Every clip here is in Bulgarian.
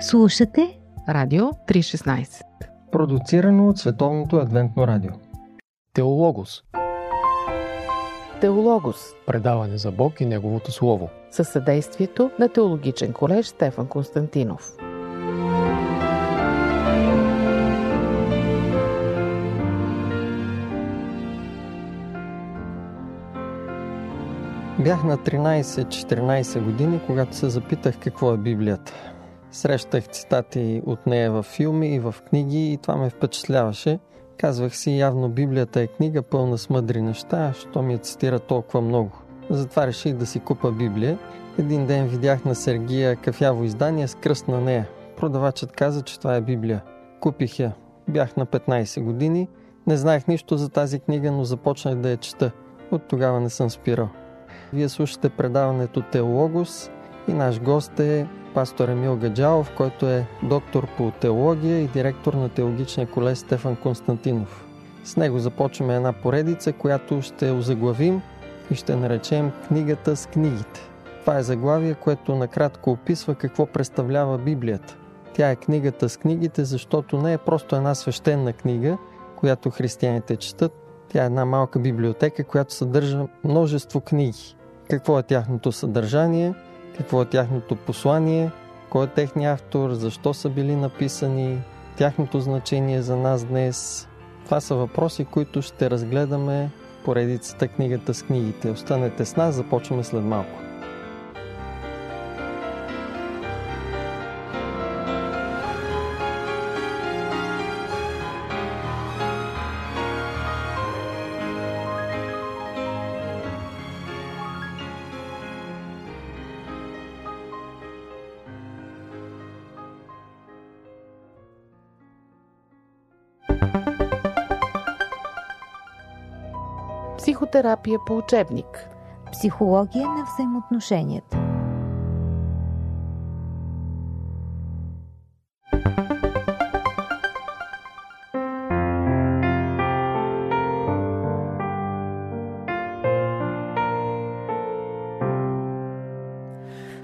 Слушате Радио 316, продуцирано от Световното адвентно радио. Теологос. Теологос. Предаване за Бог и Неговото Слово. Със съдействието на Теологичен колеж Стефан Константинов. Бях на 13-14 години, когато се запитах какво е Библията. Срещах цитати от нея във филми и в книги и това ме впечатляваше. Казвах си, явно Библията е книга пълна с мъдри неща, що ми я цитира толкова много. Затова реших да си купа Библия. Един ден видях на Сергия кафяво издание с кръст на нея. Продавачът каза, че това е Библия. Купих я. Бях на 15 години. Не знаех нищо за тази книга, но започнах да я чета. От тогава не съм спирал. Вие слушате предаването Теологос и наш гост е пастор Емил Гаджалов, който е доктор по теология и директор на Теологичния колеж Стефан Константинов. С него започваме една поредица, която ще озаглавим и ще наречем книгата с книгите. Това е заглавие, което накратко описва какво представлява Библията. Тя е книгата с книгите, защото не е просто една свещена книга, която християните четат. Тя е една малка библиотека, която съдържа множество книги. Какво е тяхното съдържание, какво е тяхното послание, кой е техният автор, защо са били написани, тяхното значение за нас днес. Това са въпроси, които ще разгледаме в поредицата книгата с книгите. Останете с нас, започваме след малко. Психотерапия по учебник. Психология на взаимоотношенията.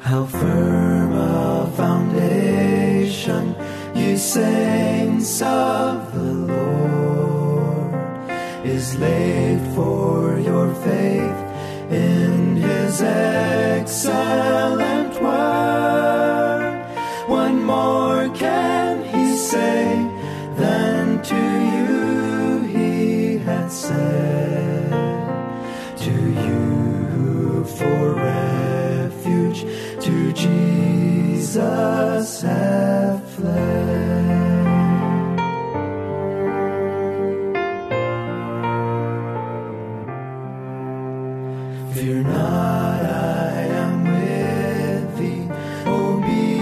How firm a foundation you saints of the Lord is laid for faith in his excellent word. What more can he say than to you he hath said, to you for refuge, to Jesus have fled. Fear not, I am with thee, oh be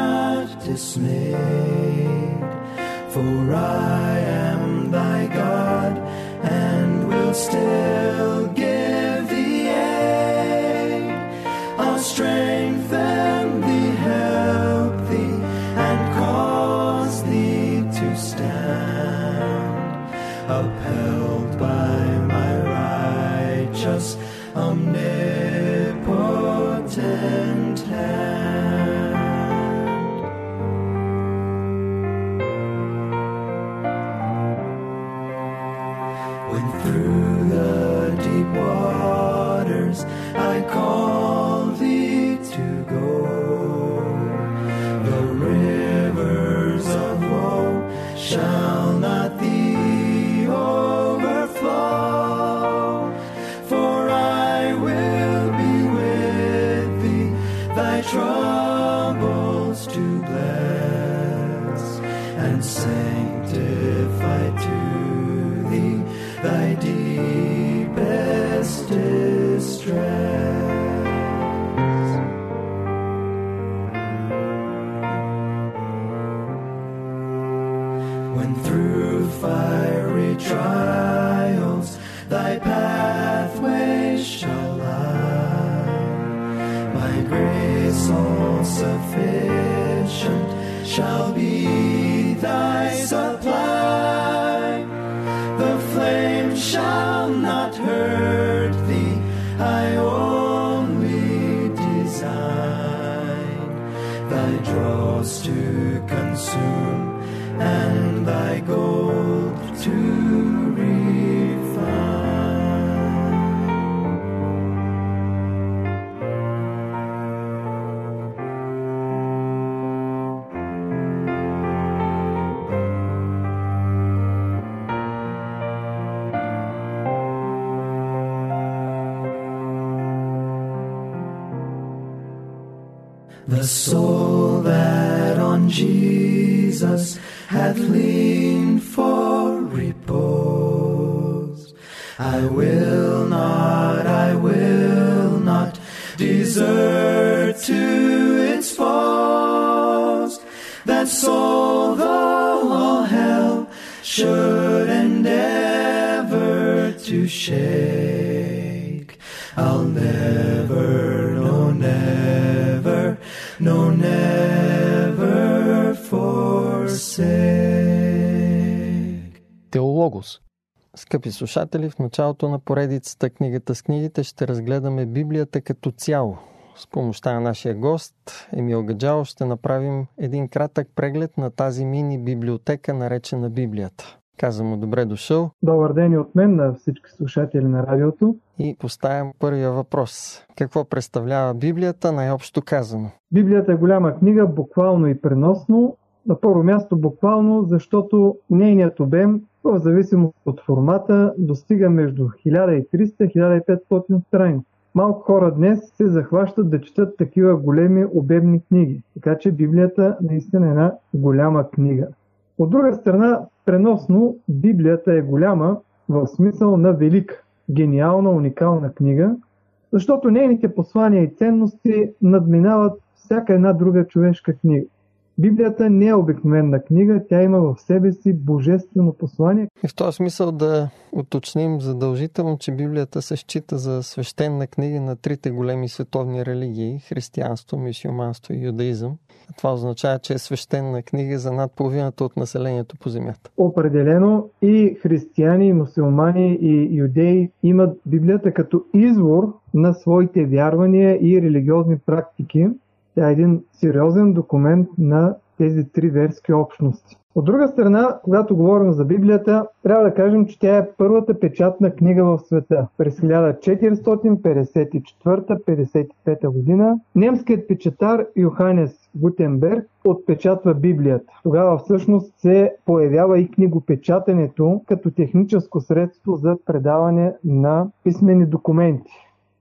not dismayed, for I am thy God, and will still give thee aid. I'll strengthen thee, help thee, and cause thee to stand, upheld by my righteous omnipotent hand. When through the deep waters I call thee to go, the rivers of woe shall not thee overflow. Troubles to bless and sanctify to thee thy deepest distress. When through fiery trials thy pathways shall lie, my grace all sufficient shall be thy supply. The flame shall not hurt thee, I only design thy draws to consume, and thy gold to the soul that on Jesus hath leaned for repose. I will not desert to its foes. That soul, though all hell should endeavor to shake, I'll never, no, never, no, never forsake. Теологос. Скъпи слушатели, в началото на поредицата Книгата с книгите ще разгледаме Библията като цяло. С помощта на нашия гост Емил Гаджалов ще направим един кратък преглед на тази мини библиотека, наречена Библията. Казвам му добре дошъл. Добър ден и от мен на всички слушатели на радиото. И поставям първия въпрос. Какво представлява Библията, най-общо казано? Библията е голяма книга, буквално и преносно. На първо място буквално, защото нейният обем, в зависимост от формата, достига между 1300-1500 страници. Малко хора днес се захващат да четат такива големи обемни книги. Така че Библията наистина е една голяма книга. От друга страна, преносно Библията е голяма в смисъл на велика, гениална, уникална книга, защото нейните послания и ценности надминават всяка една друга човешка книга. Библията не е обикновена книга, тя има в себе си божествено послание. И в този смисъл да уточним задължително, че Библията се счита за свещена книга на трите големи световни религии – християнство, мюсюлманство и юдаизъм. Това означава, че е свещена книга за над половината от населението по земята. Определено и християни, и мюсюлмани, и юдеи имат Библията като извор на своите вярвания и религиозни практики. Тя е един сериозен документ на тези три верски общности. От друга страна, когато говорим за Библията, трябва да кажем, че тя е първата печатна книга в света. През 1454-55 година немският печатар Йоханес Гутенберг отпечатва Библията. Тогава всъщност се появява и книгопечатането като техническо средство за предаване на писмени документи.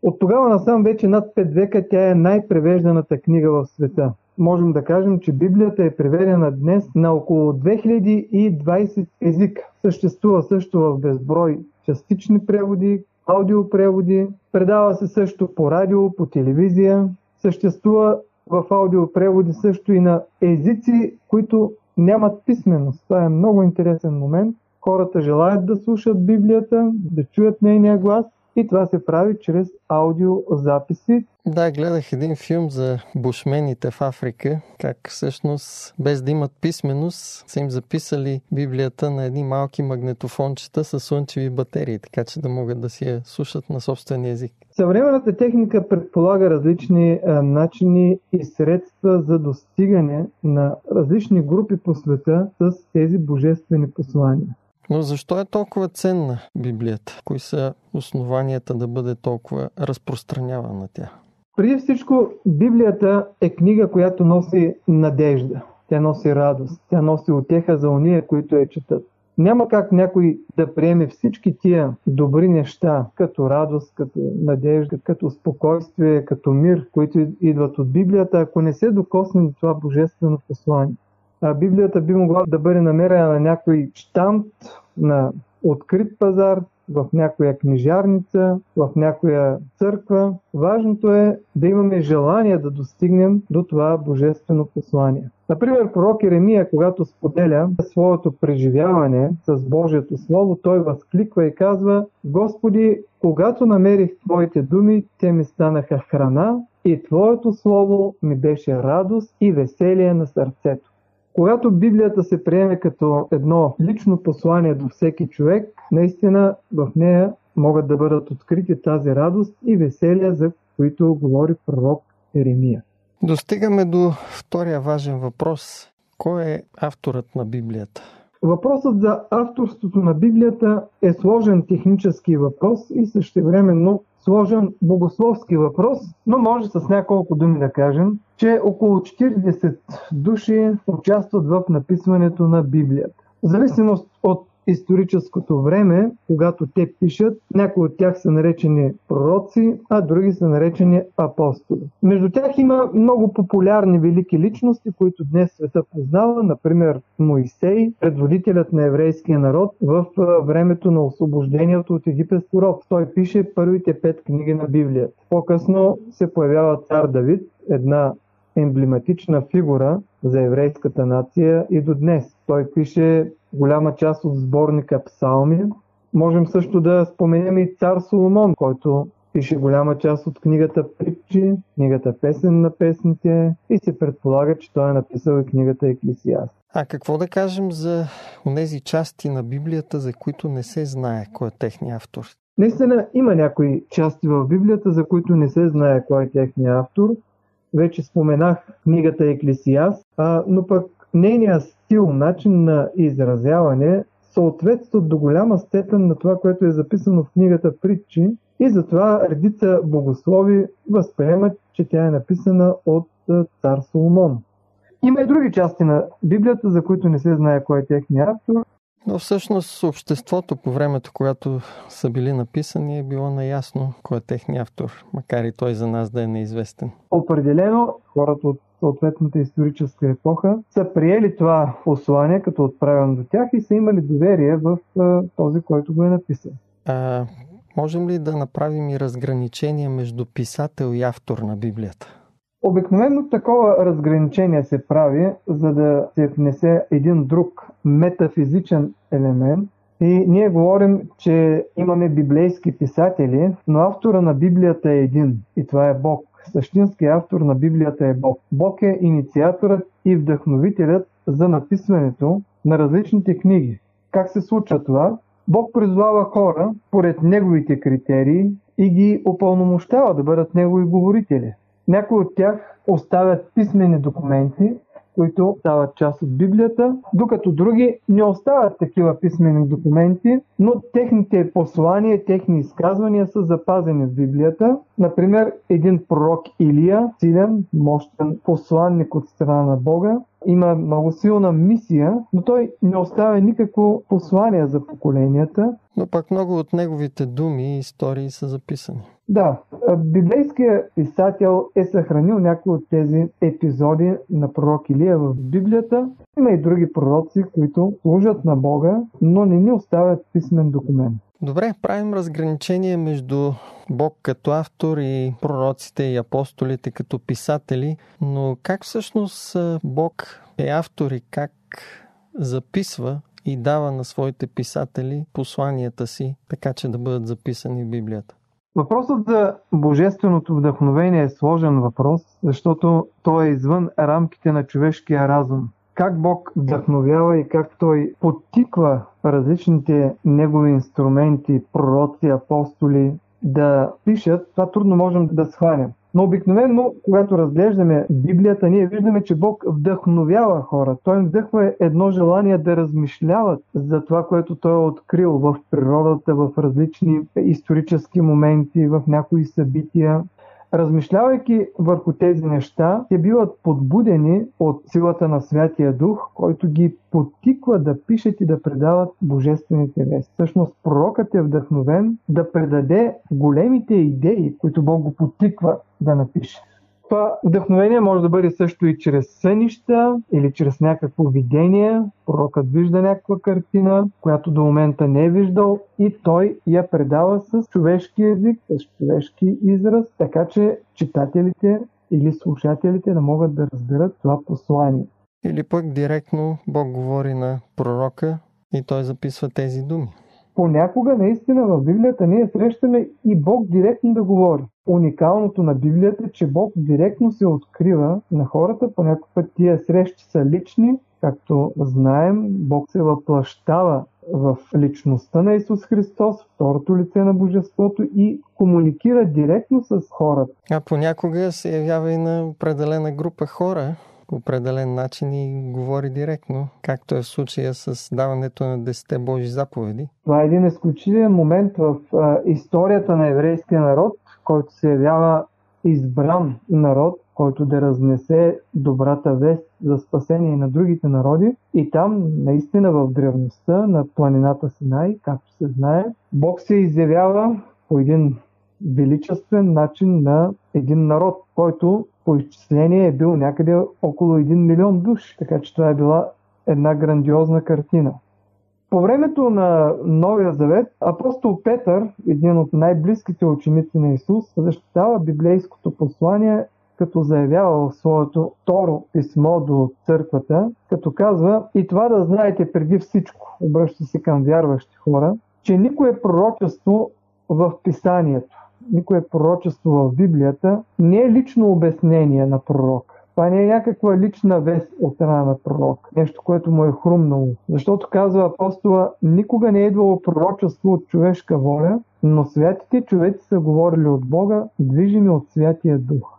От тогава насам вече над 5 века тя е най-превежданата книга в света. Можем да кажем, че Библията е преведена днес на около 2020 езика. Съществува също в безброй частични преводи, аудиопреводи, предава се също по радио, по телевизия. Съществува в аудиопреводи също и на езици, които нямат писменост. Това е много интересен момент. Хората желаят да слушат Библията, да чуят нейния глас. И това се прави чрез аудиозаписи. Да, гледах един филм за бушмените в Африка, как всъщност без да имат писменост са им записали Библията на едни малки магнетофончета с слънчеви батерии, така че да могат да си я слушат на собствен език. Съвременната техника предполага различни начини и средства за достигане на различни групи по света с тези божествени послания. Но защо е толкова ценна Библията? Кои са основанията да бъде толкова разпространявана тя? Преди всичко, Библията е книга, която носи надежда. Тя носи радост. Тя носи утеха за ония, които я четат. Няма как някой да приеме всички тия добри неща, като радост, като надежда, като спокойствие, като мир, които идват от Библията, ако не се докосне до това божествено послание. А Библията би могла да бъде намерена на някой щанд, на открит пазар, в някоя книжарница, в някоя църква. Важното е да имаме желание да достигнем до това божествено послание. Например, пророк Еремия, когато споделя своето преживяване с Божието Слово, той възкликва и казва: Господи, когато намерих Твоите думи, те ми станаха храна и Твоето Слово ми беше радост и веселие на сърцето. Когато Библията се приеме като едно лично послание до всеки човек, наистина в нея могат да бъдат открити тази радост и веселие, за които говори пророк Еремия. Достигаме до втория важен въпрос. Кой е авторът на Библията? Въпросът за авторството на Библията е сложен технически въпрос и същевременно сложен богословски въпрос, но може с няколко думи да кажем, че около 40 души участват в написването на Библията. В зависимост от историческото време, когато те пишат, някои от тях са наречени пророци, а други са наречени апостоли. Между тях има много популярни велики личности, които днес света познава, например Моисей, предводителят на еврейския народ в времето на освобождението от египетско роб. Той пише първите 5 книги на Библията. По-късно се появява цар Давид, една емблематична фигура за еврейската нация и до днес. Той пише голяма част от сборника Псалми. Можем също да споменем и цар Соломон, който пише голяма част от книгата Притчи, книгата Песен на песните и се предполага, че той е написал и книгата Еклесиаст. А какво да кажем за онези части на Библията, за които не се знае кой е техния автор? Наистина има някои части в Библията, за които не се знае кой е техния автор. Вече споменах книгата Еклесиаст, но пък нейният стил, начин на изразяване съответства до голяма степен на това, което е записано в книгата Притчи и затова редица богослови възприемат, че тя е написана от цар Соломон. Има и други части на Библията, за които не се знае кой е техният автор. Но всъщност обществото по времето, когато са били написани, е било наясно кой е техният автор, макар и той за нас да е неизвестен. Определено хората от съответната историческа епоха са приели това послание като отправено до тях и са имали доверие в този, който го е написал. Можем ли да направим и разграничение между писател и автор на Библията? Обикновено такова разграничение се прави, за да се внесе един друг метафизичен елемент. И ние говорим, че имаме библейски писатели, но автора на Библията е един и това е Бог. Същинският автор на Библията е Бог. Бог е инициаторът и вдъхновителят за написването на различните книги. Как се случва това? Бог призвава хора поред неговите критерии и ги упълномощава да бъдат негови говорители. Някои от тях оставят писмени документи, които стават част от Библията, докато други не оставят такива писмени документи, но техните послания, техни изказвания са запазени в Библията. Например, един пророк Илия, силен, мощен посланник от страна на Бога, има много силна мисия, но той не оставя никакво послание за поколенията. Но пак много от неговите думи и истории са записани. Да, библейският писател е съхранил някои от тези епизоди на пророк Илия в Библията. Има и други пророци, които служат на Бога, но не ни оставят писмен документ. Добре, правим разграничение между Бог като автор и пророците и апостолите като писатели, но как всъщност Бог е автор и как записва и дава на своите писатели посланията си, така че да бъдат записани в Библията? Въпросът за божественото вдъхновение е сложен въпрос, защото той е извън рамките на човешкия разум. Как Бог вдъхновява и как той подтиква различните негови инструменти, пророци, апостоли да пишат, това трудно можем да схванем. Но обикновено, когато разглеждаме Библията, ние виждаме, че Бог вдъхновява хора. Той им вдъхва едно желание да размишляват за това, което той е открил в природата, в различни исторически моменти, в някои събития. Размишлявайки върху тези неща, те биват подбудени от силата на Святия Дух, който ги подтиква да пишат и да предават божествените вести. Всъщност пророкът е вдъхновен да предаде големите идеи, които Бог го подтиква да напише. Това вдъхновение може да бъде също и чрез сънища или чрез някакво видение. Пророкът вижда някаква картина, която до момента не е виждал и той я предава с човешки език, с човешки израз, така че читателите или слушателите да могат да разберат това послание. Или пък директно Бог говори на пророка и той записва тези думи. Понякога наистина в Библията ние срещаме и Бог директно да говори. Уникалното на Библията е, че Бог директно се открива на хората. Понякога тия срещи са лични, както знаем, Бог се въплащава в личността на Исус Христос, второто лице на Божеството, и комуникира директно с хората. А понякога се явява и на определена група хора по определен начин и говори директно, както е в случая с даването на 10 Божи заповеди. Това е един изключителен момент в историята на еврейския народ, който се явява избран народ, който да разнесе добрата вест за спасение на другите народи. И там, наистина в древността, на планината Синай, както се знае, Бог се изявява по един величествен начин на един народ, който по изчисление е бил някъде около 1 милион души. Така че това е била една грандиозна картина. По времето на Новия Завет, апостол Петър, един от най-близките ученици на Исус, защитава библейското послание, като заявява в своето второ писмо до църквата, като казва: и това да знаете преди всичко, обръща се към вярващи хора, че никое пророчество в писанието, никое пророчество в Библията не е лично обяснение на пророка. Това не е някаква лична вест от страна на пророк, нещо, което му е хрумнало. Защото, казва апостола, никога не е идвало пророчество от човешка воля, но святите човеци са говорили от Бога, движими от Святия Дух.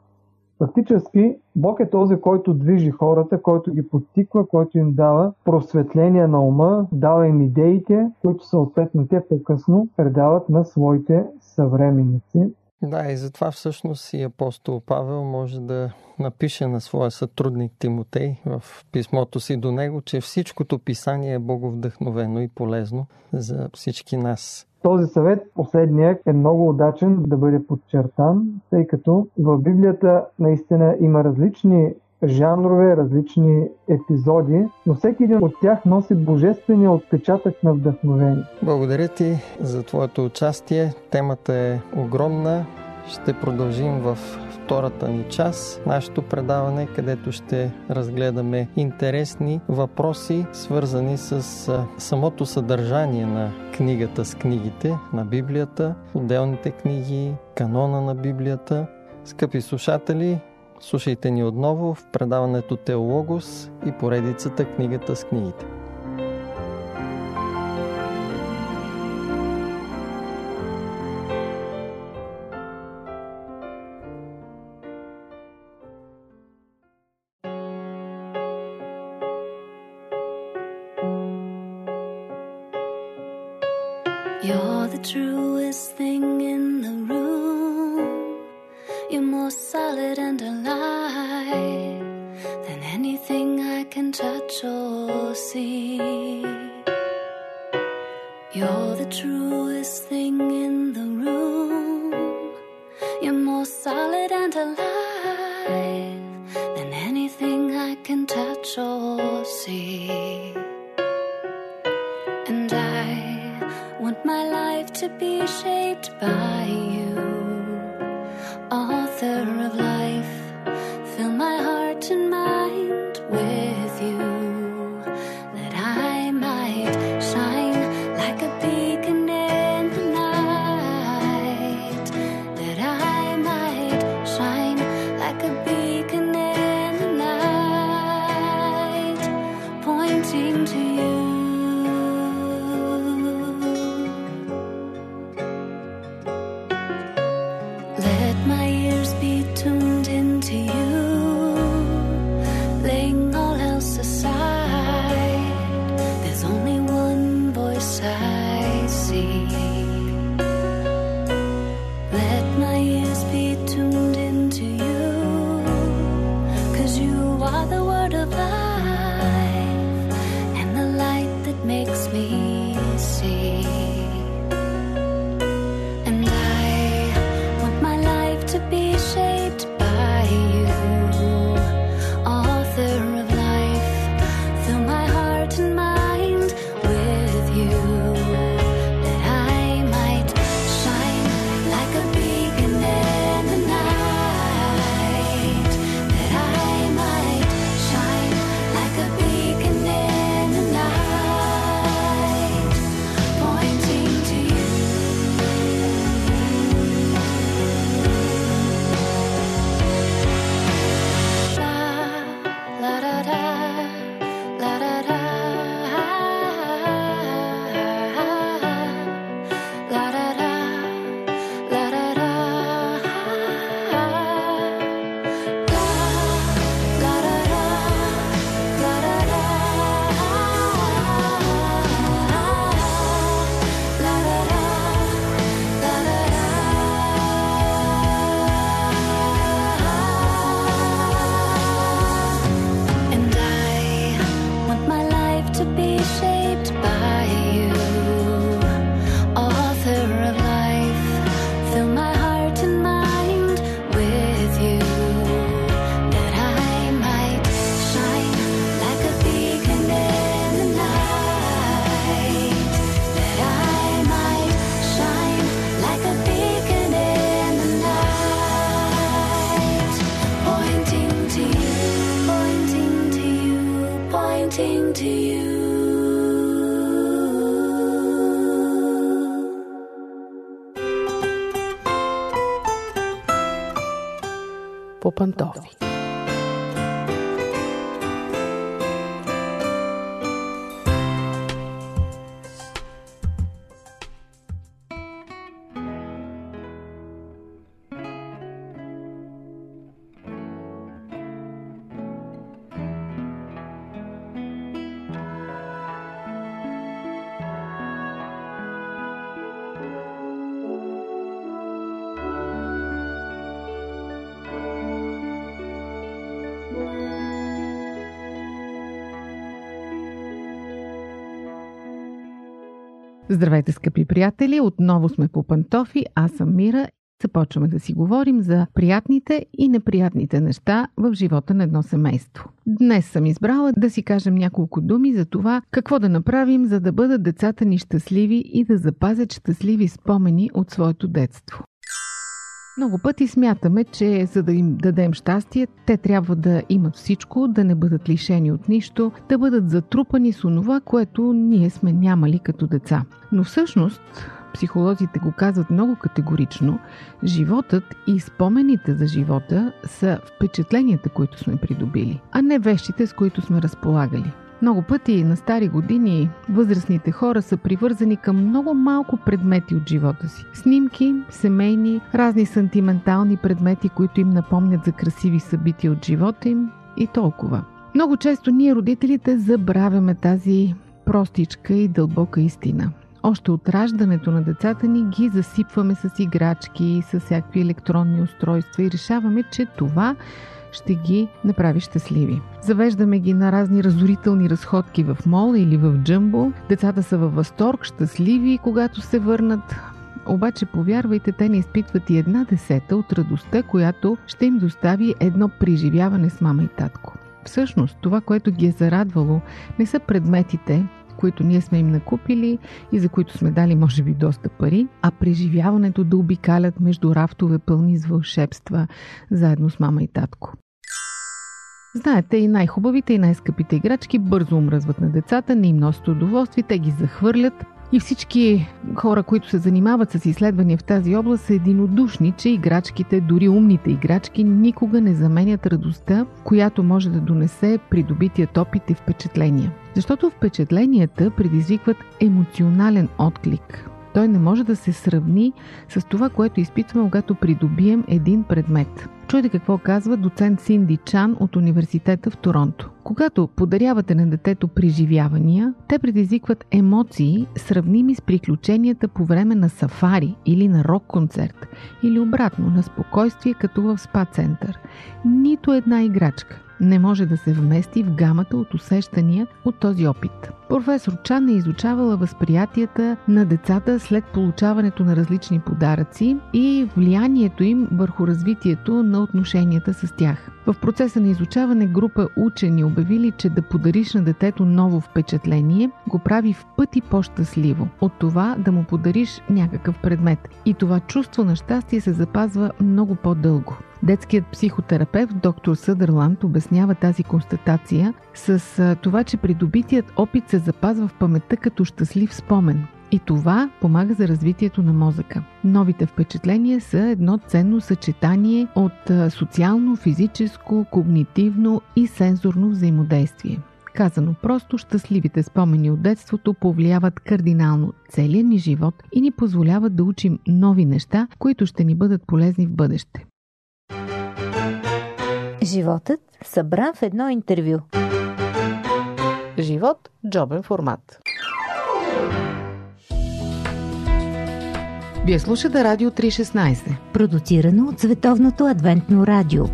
Фактически, Бог е този, който движи хората, който ги подтиква, който им дава просветление на ума, дава им идеите, които съответно те по-късно предават на своите съвременници. Да, и затова всъщност и апостол Павел може да напише на своя сътрудник Тимотей в писмото си до него, че всичкото писание е боговдъхновено и полезно за всички нас. Този съвет, последният, е много удачен да бъде подчертан, тъй като в Библията наистина има различни жанрове, различни епизоди, но всеки един от тях носи божествения отпечатък на вдъхновение. Благодаря ти за твоето участие. Темата е огромна. Ще продължим в втората ни част, нашето предаване, където ще разгледаме интересни въпроси, свързани с самото съдържание на книгата с книгите, на Библията, отделните книги, канона на Библията. Скъпи слушатели, слушайте ни отново в предаването Теологос и поредицата Книгата с книгите. You're the truest thing in the room. You're more solid and alive than anything I can touch or see. You're the truest thing in the room. You're more solid and alive than anything I can touch or see. And I want my life to be shaped by you, author of life. Fill my heart and mind with you, that I might shine like a beacon in the night, that I might shine like a beacon in the night, pointing to you. everything to you. По пантофи. Здравейте, скъпи приятели! Отново сме по пантофи, аз съм Мира. Започваме да си говорим за приятните и неприятните неща в живота на едно семейство. Днес съм избрала да си кажем няколко думи за това какво да направим, за да бъдат децата ни щастливи и да запазят щастливи спомени от своето детство. Много пъти смятаме, че за да им дадем щастие, те трябва да имат всичко, да не бъдат лишени от нищо, да бъдат затрупани с онова, което ние сме нямали като деца. Но всъщност, психолозите го казват много категорично, животът и спомените за живота са впечатленията, които сме придобили, а не вещите, с които сме разполагали. Много пъти на стари години възрастните хора са привързани към много малко предмети от живота си. Снимки, семейни, разни сантиментални предмети, които им напомнят за красиви събития от живота им и толкова. Много често ние, родителите, забравяме тази простичка и дълбока истина. Още от раждането на децата ни ги засипваме с играчки, с всякакви електронни устройства и решаваме, че това ще ги направи щастливи. Завеждаме ги на разни разорителни разходки в мола или в джъмбо. Децата са във възторг, щастливи, когато се върнат. Обаче, повярвайте, те не изпитват и 1/10 от радостта, която ще им достави едно преживяване с мама и татко. Всъщност, това, което ги е зарадвало, не са предметите, които ние сме им накупили и за които сме дали може би доста пари, а преживяването да обикалят между рафтове пълни с вълшебства заедно с мама и татко. Знаете, и най-хубавите и най-скъпите играчки бързо омръзват на децата, не им носят удоволствие, те ги захвърлят и всички хора, които се занимават с изследвания в тази област, са единодушни, че играчките, дори умните играчки, никога не заменят радостта, която може да донесе придобитият опит и впечатления. Защото впечатленията предизвикват емоционален отклик. Той не може да се сравни с това, което изпитваме, когато придобием един предмет. Чуйте какво казва доцент Синди Чан от университета в Торонто. Когато подарявате на детето преживявания, те предизвикват емоции, сравними с приключенията по време на сафари или на рок-концерт, или обратно, на спокойствие като в спа-център. Нито една играчка не може да се вмести в гамата от усещания от този опит. Професор Чан е изучавала възприятията на децата след получаването на различни подаръци и влиянието им върху развитието на отношенията с тях. В процеса на изучаване група учени обявили, че да подариш на детето ново впечатление го прави в пъти по-щастливо от това да му подариш някакъв предмет. И това чувство на щастие се запазва много по-дълго. Детският психотерапевт доктор Съдърланд обяснява тази констатация с това, че придобитият опит се запазва в паметта като щастлив спомен. И това помага за развитието на мозъка. Новите впечатления са едно ценно съчетание от социално, физическо, когнитивно и сензорно взаимодействие. Казано просто, щастливите спомени от детството повлияват кардинално целия ни живот и ни позволяват да учим нови неща, които ще ни бъдат полезни в бъдеще. Животът събран в едно интервю. Живот – джобен формат. Вие слушате Радио 316. Продуцирано от Световното адвентно радио.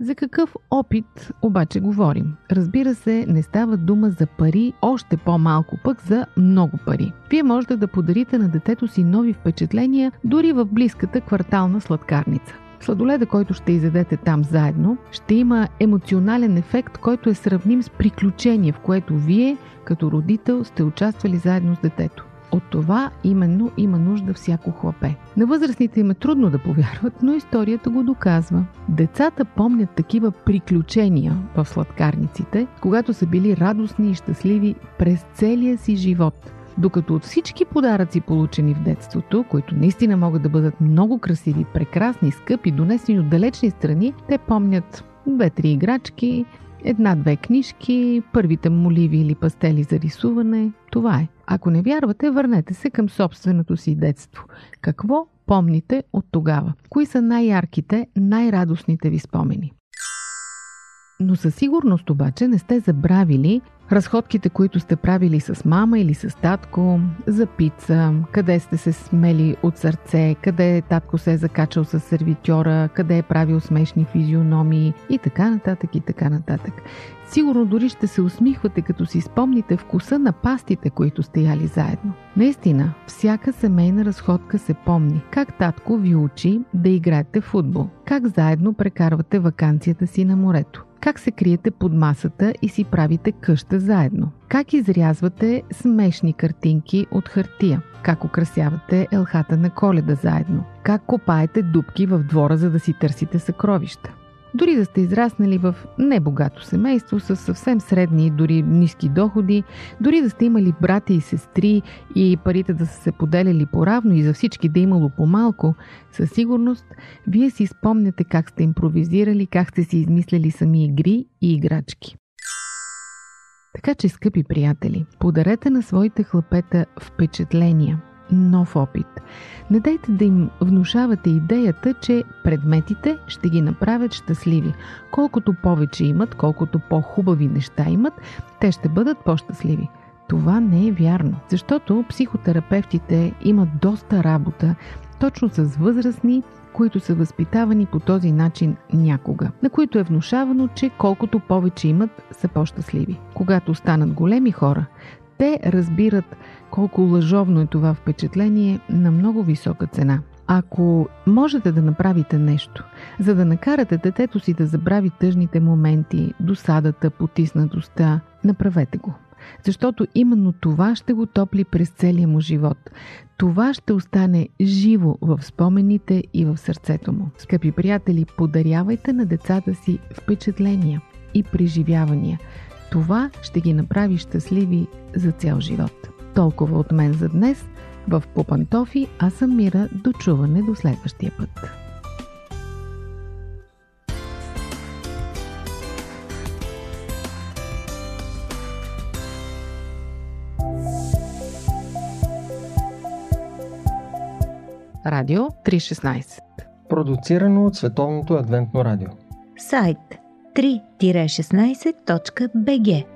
За какъв опит обаче говорим? Разбира се, не става дума за пари, още по-малко пък за много пари. Вие можете да подарите на детето си нови впечатления дори в близката квартална сладкарница. Сладоледа, който ще изядете там заедно, ще има емоционален ефект, който е сравним с приключение, в което вие, като родител, сте участвали заедно с детето. От това именно има нужда всяко хлапе. На възрастните им е трудно да повярват, но историята го доказва. Децата помнят такива приключения в сладкарниците, когато са били радостни и щастливи през целия си живот. Докато от всички подаръци, получени в детството, които наистина могат да бъдат много красиви, прекрасни, скъпи, донесени от далечни страни, те помнят 2-3 играчки, 1-2 книжки, първите моливи или пастели за рисуване. Това е. Ако не вярвате, върнете се към собственото си детство. Какво помните от тогава? Кои са най-ярките, най-радостните ви спомени? Но със сигурност обаче не сте забравили разходките, които сте правили с мама или с татко, за пица, къде сте се смели от сърце, къде татко се е закачал с сервитьора, къде е правил смешни физиономии и така нататък и така нататък. Сигурно дори ще се усмихвате, като си спомните вкуса на пастите, които сте яли заедно. Наистина, всяка семейна разходка се помни. Как татко ви учи да играете в футбол, как заедно прекарвате ваканцията си на морето, как се криете под масата и си правите къща заедно, как изрязвате смешни картинки от хартия, как украсявате елхата на Коледа заедно, как копаете дупки в двора, за да си търсите съкровища. Дори да сте израснали в небогато семейство с съвсем средни, дори ниски доходи, дори да сте имали брати и сестри и парите да са се поделяли поравно и за всички да имало по-малко, със сигурност вие си спомняте как сте импровизирали, как сте си измисляли сами игри и играчки. Така че, скъпи приятели, подарете на своите хлапета впечатления, нов опит. Не дайте да им внушавате идеята, че предметите ще ги направят щастливи. Колкото повече имат, колкото по-хубави неща имат, те ще бъдат по-щастливи. Това не е вярно, защото психотерапевтите имат доста работа точно с възрастни, които са възпитавани по този начин някога, на които е внушавано, че колкото повече имат, са по-щастливи. Когато станат големи хора, те разбират колко лъжовно е това впечатление на много висока цена. Ако можете да направите нещо, за да накарате детето си да забрави тъжните моменти, досадата, потиснатостта, направете го. Защото именно това ще го топли през целия му живот. Това ще остане живо в спомените и в сърцето му. Скъпи приятели, подарявайте на децата си впечатления и преживявания. Това ще ги направи щастливи за цял живот. Толкова от мен за днес. В Попантофи аз съм Мира. Дочуване до следващия път. Радио 316. Продуцирано от Световното адвентно радио. Сайт 3-16.bg